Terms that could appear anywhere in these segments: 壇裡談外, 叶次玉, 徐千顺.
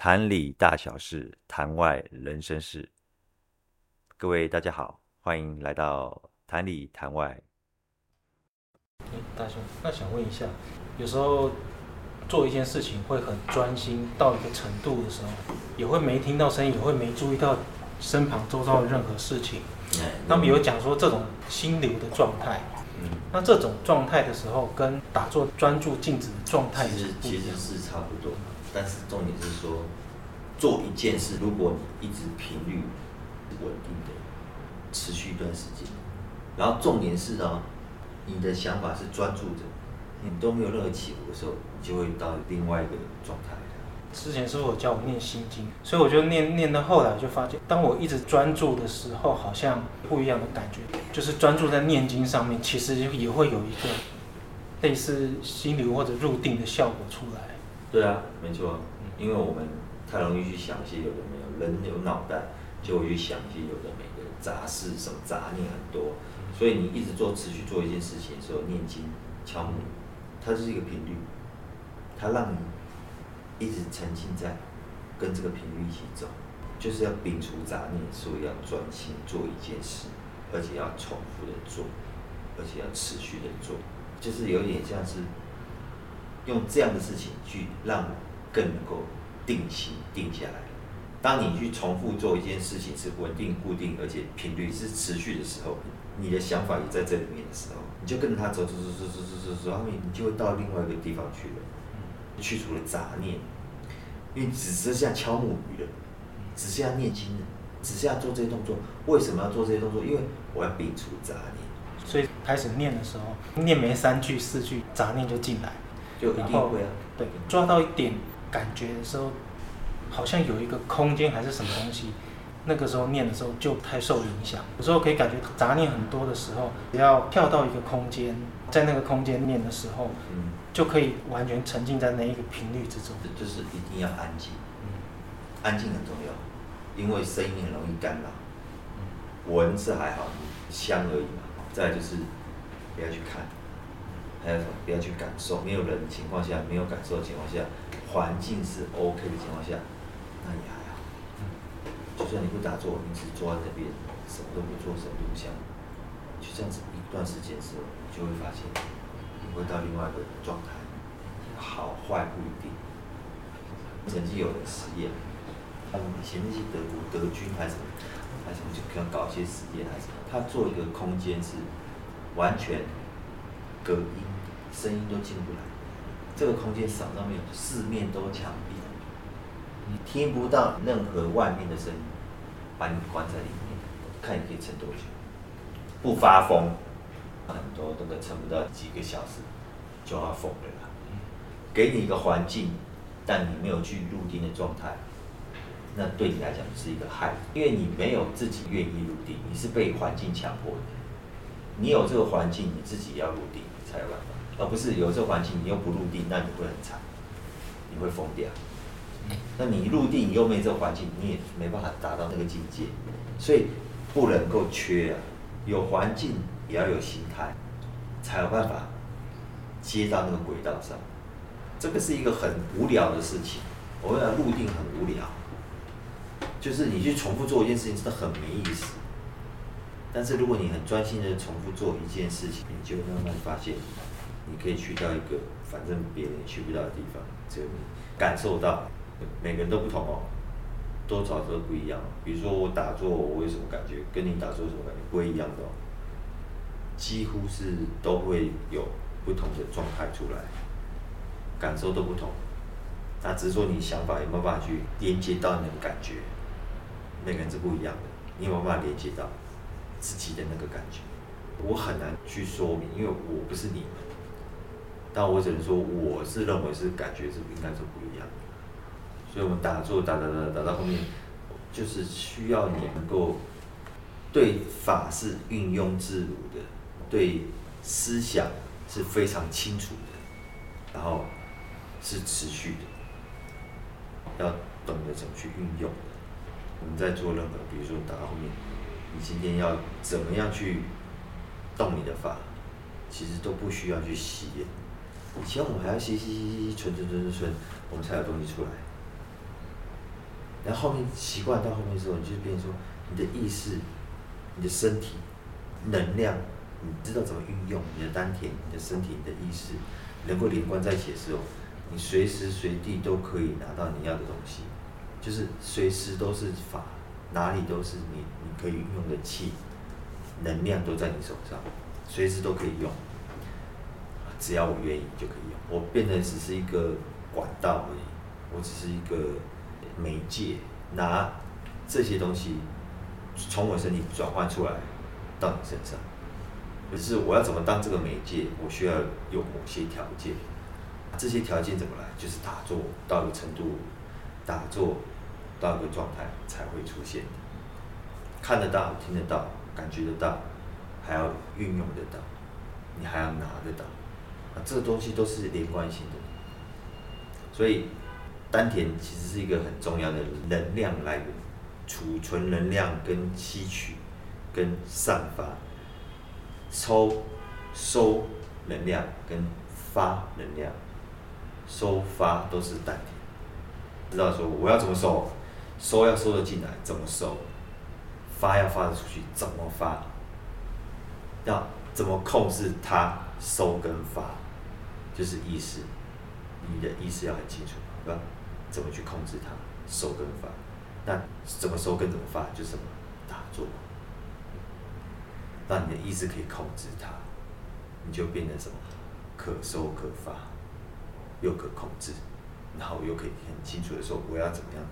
坛里大小事，坛外人生事。各位大家好，欢迎来到坛里坛外。大兄，那想问一下，有时候做一件事情会很专心到一个程度的时候，也会没听到声音，也会没注意到身旁周遭的任何事情。那么有讲说这种心流的状态，那这种状态的时候跟打坐专注静止的状态其实是差不多。但是重点是说，做一件事，如果你一直频率稳定的持续一段时间，然后重点是啊，你的想法是专注的，你都没有任何起伏的时候，你就会到另外一个状态。之前师父教我念心经，所以我就念到后来，我就发现，当我一直专注的时候，好像不一样的感觉，就是专注在念经上面，其实也会有一个类似心流或者入定的效果出来。对啊，没错，因为我们太容易去想一些有的没有，人有脑袋就会去想一些有的没的杂事，什么杂念很多，所以你一直持续做一件事情的时候，念经、敲木，它就是一个频率，它让你一直沉浸在跟这个频率一起走，就是要摒除杂念，所以要专心做一件事，而且要重复的做，而且要持续的做，就是有点像是。用这样的事情去让我更能够定心定下来。当你去重复做一件事情是稳定固定，而且频率是持续的时候，你的想法也在这里面的时候，你就跟着它走，然后你就会到另外一个地方去了，去除了杂念，因为只剩下敲木鱼了，只剩下念经了，只剩下做这些动作。为什么要做这些动作？因为我要摒除杂念。所以开始念的时候，念没3句4句，杂念就进来。就一定会啊，对，抓到一点感觉的时候，好像有一个空间还是什么东西，那个时候念的时候就太受影响。有时候可以感觉杂念很多的时候，只要跳到一个空间，在那个空间念的时候，就可以完全沉浸在那一个频率之中。就是一定要安静，安静很重要，因为声音很容易干扰。闻是还好，香而已嘛。再来就是不要去看。还有什么？不要去感受，没有人的情况下，没有感受的情况下，环境是 OK 的情况下，那也还好。就算你不打坐，你只坐在那边，什么都不做，什么都不想，就这样子一段时间的时候，你就会发现，你会到另外一个状态，好坏不一定。曾经有人实验，以前那些德军还是什么，就可能搞一些实验还是什么，他做一个空间是完全。隔音，声音都进不来。这个空间少到没有，四面都墙壁，你听不到任何外面的声音，把你关在里面，看你可以撑多久。不发疯，很多都撑不到几个小时就要疯了啦。给你一个环境，但你没有去入定的状态，那对你来讲是一个害，因为你没有自己愿意入定，你是被环境强迫的。你有这个环境，你自己也要入定才有办法，而不是有这个环境你又不入定，那你会很惨，你会疯掉。那你入定，你又没这个环境，你也没办法达到那个境界，所以不能够缺啊。有环境也要有心态，才有办法接到那个轨道上。这个是一个很无聊的事情，我们讲入定很无聊，就是你去重复做一件事情，真的很没意思。但是如果你很专心的重复做一件事情，你就慢慢发现，你可以去到一个反正别人去不到的地方，只有你感受到。每个人都不同哦，多少都不一样。比如说我打坐，我有什么感觉，跟你打坐有什么感觉不会一样的哦，几乎是都会有不同的状态出来，感受都不同。那只是说你想法有没有办法去连接到那种感觉，每个人是不一样的，你有没有办法连接到？自己的那个感觉，我很难去说明，因为我不是你们，但我只能说我是认为是感觉是应该是不一样的，所以我们打坐打到后面，就是需要你能够对法是运用自如的，对思想是非常清楚的，然后是持续的，要懂得怎么去运用的。我们在做任何，比如说打到后面。你今天要怎么样去动你的法，其实都不需要去吸。以前我们还要吸，存，我们才有东西出来。然后后面习惯到后面的时候，你就变成说你的意识、你的身体、能量，你知道怎么运用你的丹田、你的身体、你的意识，能够连贯在一起的时候，你随时随地都可以拿到你要的东西，就是随时都是法，哪里都是你可以运用的气，能量都在你手上，随时都可以用，只要我愿意就可以用。我变成只是一个管道而已，我只是一个媒介，拿这些东西从我身体转换出来到你身上。可是我要怎么当这个媒介？我需要有某些条件，这些条件怎么来？就是打坐到一个程度，打坐到一个状态才会出现的，看得到、听得到、感觉得到，还要运用得到，你还要拿得到，这个东西都是连贯性的。所以丹田其实是一个很重要的能量来源，储存能量跟吸取跟散发，收能量跟发能量，收发都是丹田。知道说我要怎么收，收要收得进来，怎么收，发要发得出去，怎么发，要怎么控制它收跟发，就是意识，你的意识要很清楚，对吧？怎么去控制它收跟发？那怎么收跟怎么发就是什么打坐，让你的意识可以控制它，你就变成什么可收可发，又可控制。然后我又可以很清楚的说，我要怎么样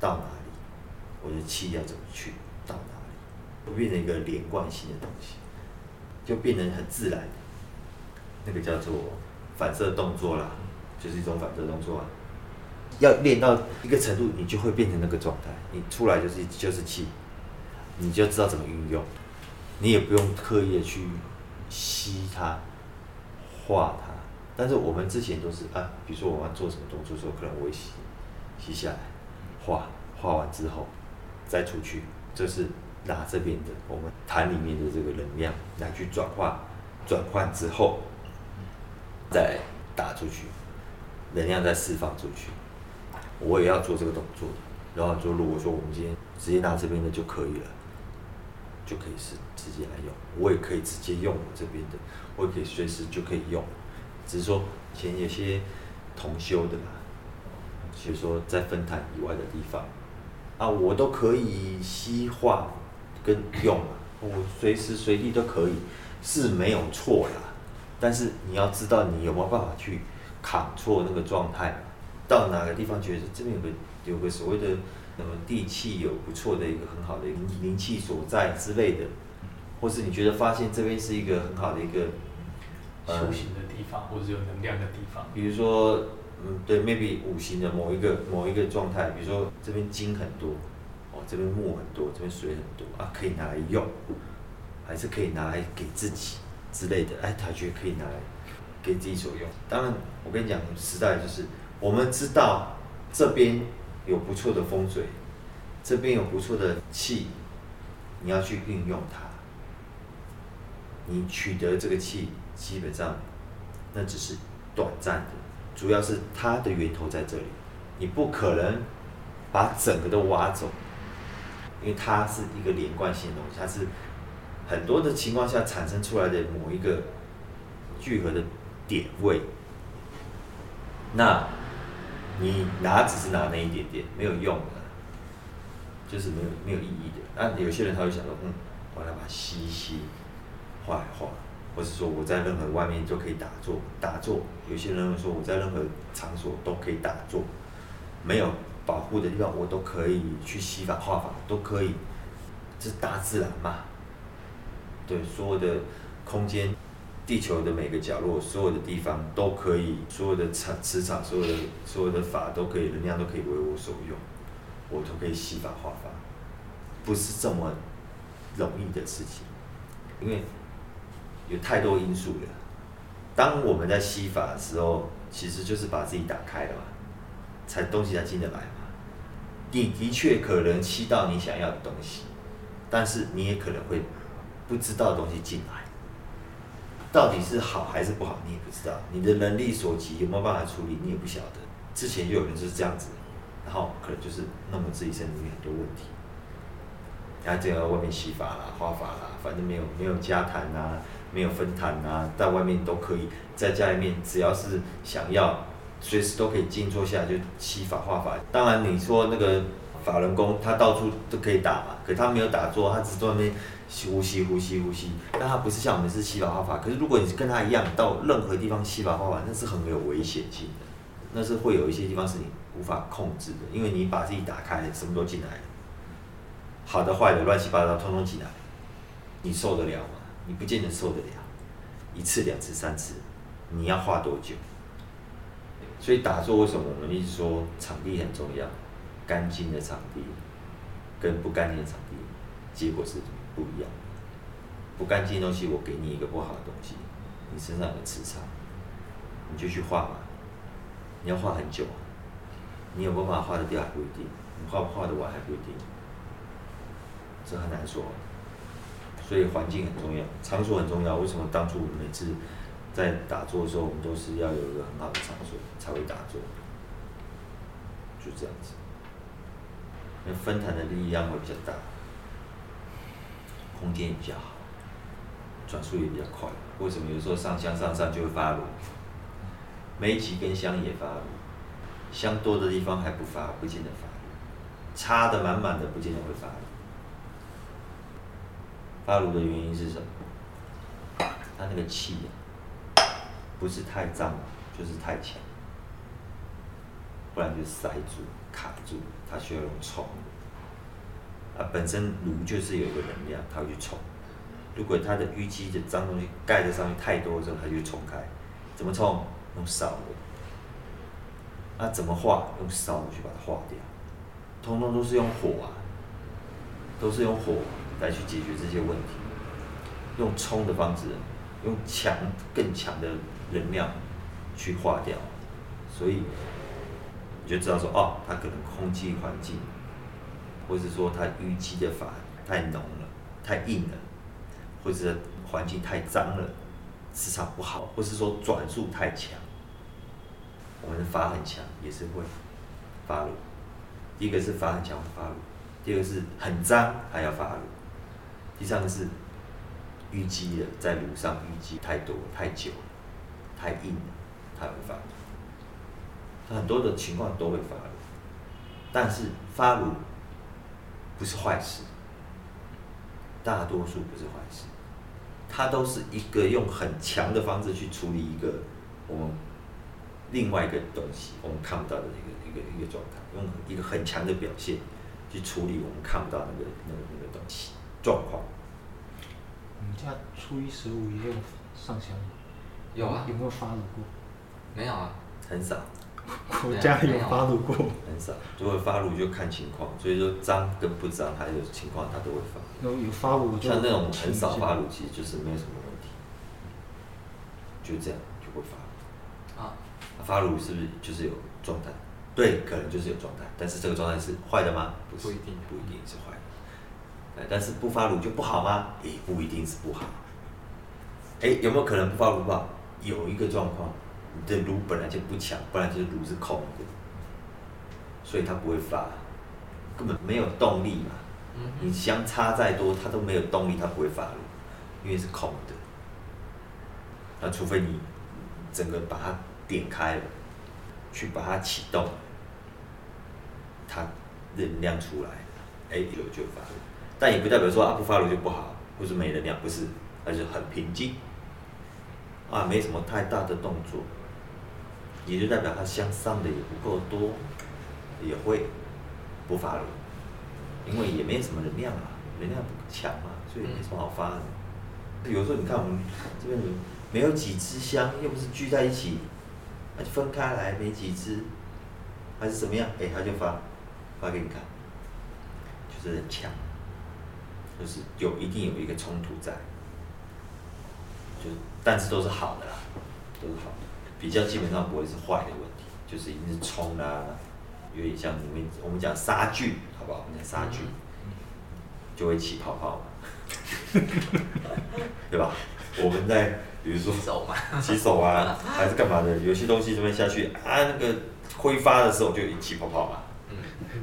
到哪里，我的气要怎么去到哪里，我变成一个连贯性的东西，就变成很自然的。那个叫做反射动作啦，就是一种反射动作啊。要练到一个程度，你就会变成那个状态，你出来就是气，你就知道怎么运用，你也不用刻意的去吸它、化它。但是我们之前都是啊，比如说我们要做什么动作的时候，可能我会吸下来，画完之后再出去，就是拿这边的我们痰里面的这个能量来去转化，转换之后再打出去，能量再释放出去。我也要做这个动作，然后就如果说我们今天直接拿这边的就可以了，就可以是直接来用，我也可以直接用我这边的，我也可以随时就可以用。只是说，以前有些同修的啦，比如说在分坛以外的地方，啊，我都可以吸化跟用啊，我随时随地都可以，是没有错啦。但是你要知道，你有没有办法去扛错那个状态？到哪个地方觉得这边有个所谓的什么地气有不错的一个很好的灵气所在之类的，或是你觉得发现这边是一个很好的一个。修行的地方，或者有能量的地方。比如说，对 ，maybe 五行的某一个状态，比如说这边金很多，哦，这边木很多，这边水很多啊，可以拿来用，还是可以拿来给自己之类的。哎，他觉得可以拿来给自己所用。当然，我跟你讲，时代就是我们知道这边有不错的风水，这边有不错的气，你要去运用它，你取得这个气。基本上，那只是短暂的，主要是它的源头在这里，你不可能把整个都挖走，因为它是一个连贯性的东西，它是很多的情况下产生出来的某一个聚合的点位。那你只是拿那一点点，没有用的，就是没有意义的。那有些人他会想说，我来把它吸一吸，画一画。或是说我在任何外面就可以打坐，有些人说我在任何场所都可以打坐，没有保护的地方我都可以去吸法、化法都可以，这是大自然嘛。对，所有的空间，地球的每个角落，所有的地方都可以，所有的磁场，所有的法都可以，能量都可以为我所用，我都可以吸法、化法，不是这么容易的事情，因为。有太多因素了。当我们在吸法的时候，其实就是把自己打开了嘛，东西才进得来嘛。你的确可能吸到你想要的东西，但是你也可能会不知道的东西进来，到底是好还是不好，你也不知道。你的能力所及有没有办法处理，你也不晓得。之前就有人就是这样子，然后可能就是弄得自己身体很多问题。然后这个外面洗发啦、花发啦，反正没有加碳啊，没有分碳啊，在外面都可以，在家里面只要是想要，随时都可以静坐下来就洗发化发。当然你说那个法轮功，他到处都可以打嘛，可是他没有打坐，他只在那边呼吸。但他不是像我们是洗发化发，可是如果你跟他一样到任何地方洗发化发，那是很有危险性的，那是会有一些地方是你无法控制的，因为你把自己打开，什么都进来了，好的坏的乱七八糟通通进来，你受得了吗？你不见得受得了，一次两次三次，你要化多久？所以打坐为什么我们一直说场地很重要，干净的场地跟不干净的场地结果是不一样的。不干净的东西我给你一个不好的东西，你身上有磁场，你就去化嘛。你要化很久啊，你有办法化得掉还不一定，你化不化得完还不一定，这很难说。所以环境很重要，场所很重要。为什么当初我们每次在打坐的时候，我们都是要有一个很好的场所才会打坐？就这样子，那分摊的力量会比较大，空间也比较好，转速也比较快。为什么有时候上香上上就会发炉？每几根香也发炉，香多的地方还不发，不见得发炉；插的满满的，不见得会发炉。发炉的原因是什么？它那个气啊，不是太脏，就是太强，不然就塞住、卡住，它需要用冲。啊，本身炉就是有一个能量，它会去冲。如果它的淤积的脏东西盖在上面太多之后，它就冲开。怎么冲？用烧的。那怎么化？用烧的去把它化掉。通通都是用火啊，都是用火来去解决这些问题。用冲的方式，用更强的能量去化掉。所以你就知道说，哦，它可能空气环境，或是说它淤积的法太浓了、太硬了，或者环境太脏了，磁场不好，或是说转速太强。我们的法很强，也是会发炉。第一个是法很强会发炉，第二个是很脏还要发炉，第三个是淤积了，在炉上淤积太多、太久了、太硬了，它会发炉。很多的情况都会发炉，但是发炉不是坏事，大多数不是坏事，它都是一个用很强的方式去处理一个我们另外一个东西，我们看不到的一个状态，用一个很强的表现去处理我们看不到那个东西状况。你们家初一、15也有上香吗？有啊。有没有发炉过？没有啊，很少。我家里有发炉过，很少。如果发炉就看情况，所以说脏跟不脏还有情况，它都会发。有发炉就像那种很少发炉，其实就是没有什么问题，就这样就会发。啊。发炉是不是就是有状态？对，可能就是有状态，但是这个状态是坏的吗？不是，不一定是坏的。但是不发炉就不好吗？也不一定是不好。有没有可能不发炉不好？有一个状况。你的炉本来就不强，本来就是炉是空的，所以它不会发，根本没有动力嘛。你香插再多，它都没有动力，它不会发炉，因为是空的。那除非你整个把它点开了，去把它启动，它能量出来，有就发炉。但也不代表说不发炉就不好，或是没能量，不是，而是很平静，没什么太大的动作。也就代表它香上的也不够多，也会不发炉，因为也没什么能量啊，能量不强嘛，所以没什么好发的。有时候你看我们这边没有几支香，又不是聚在一起，那就分开来没几支，还是怎么样？它就发给你看，就是很强，就是一定有一个冲突在，但是都是好的啦，都是好的。比较基本上不会是坏的问题，就是一定是冲啦，有点像我们讲杀菌，好不好？我们讲杀菌就会起泡泡嘛，对吧？我们在比如说洗手啊，还是干嘛的？有些东西这边下去那个挥发的时候就起泡泡嘛，嗯，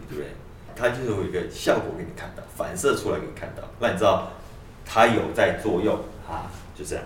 对不对？它就是有一个效果给你看到，反射出来给你看到，让你知道它有在作用啊，就这样。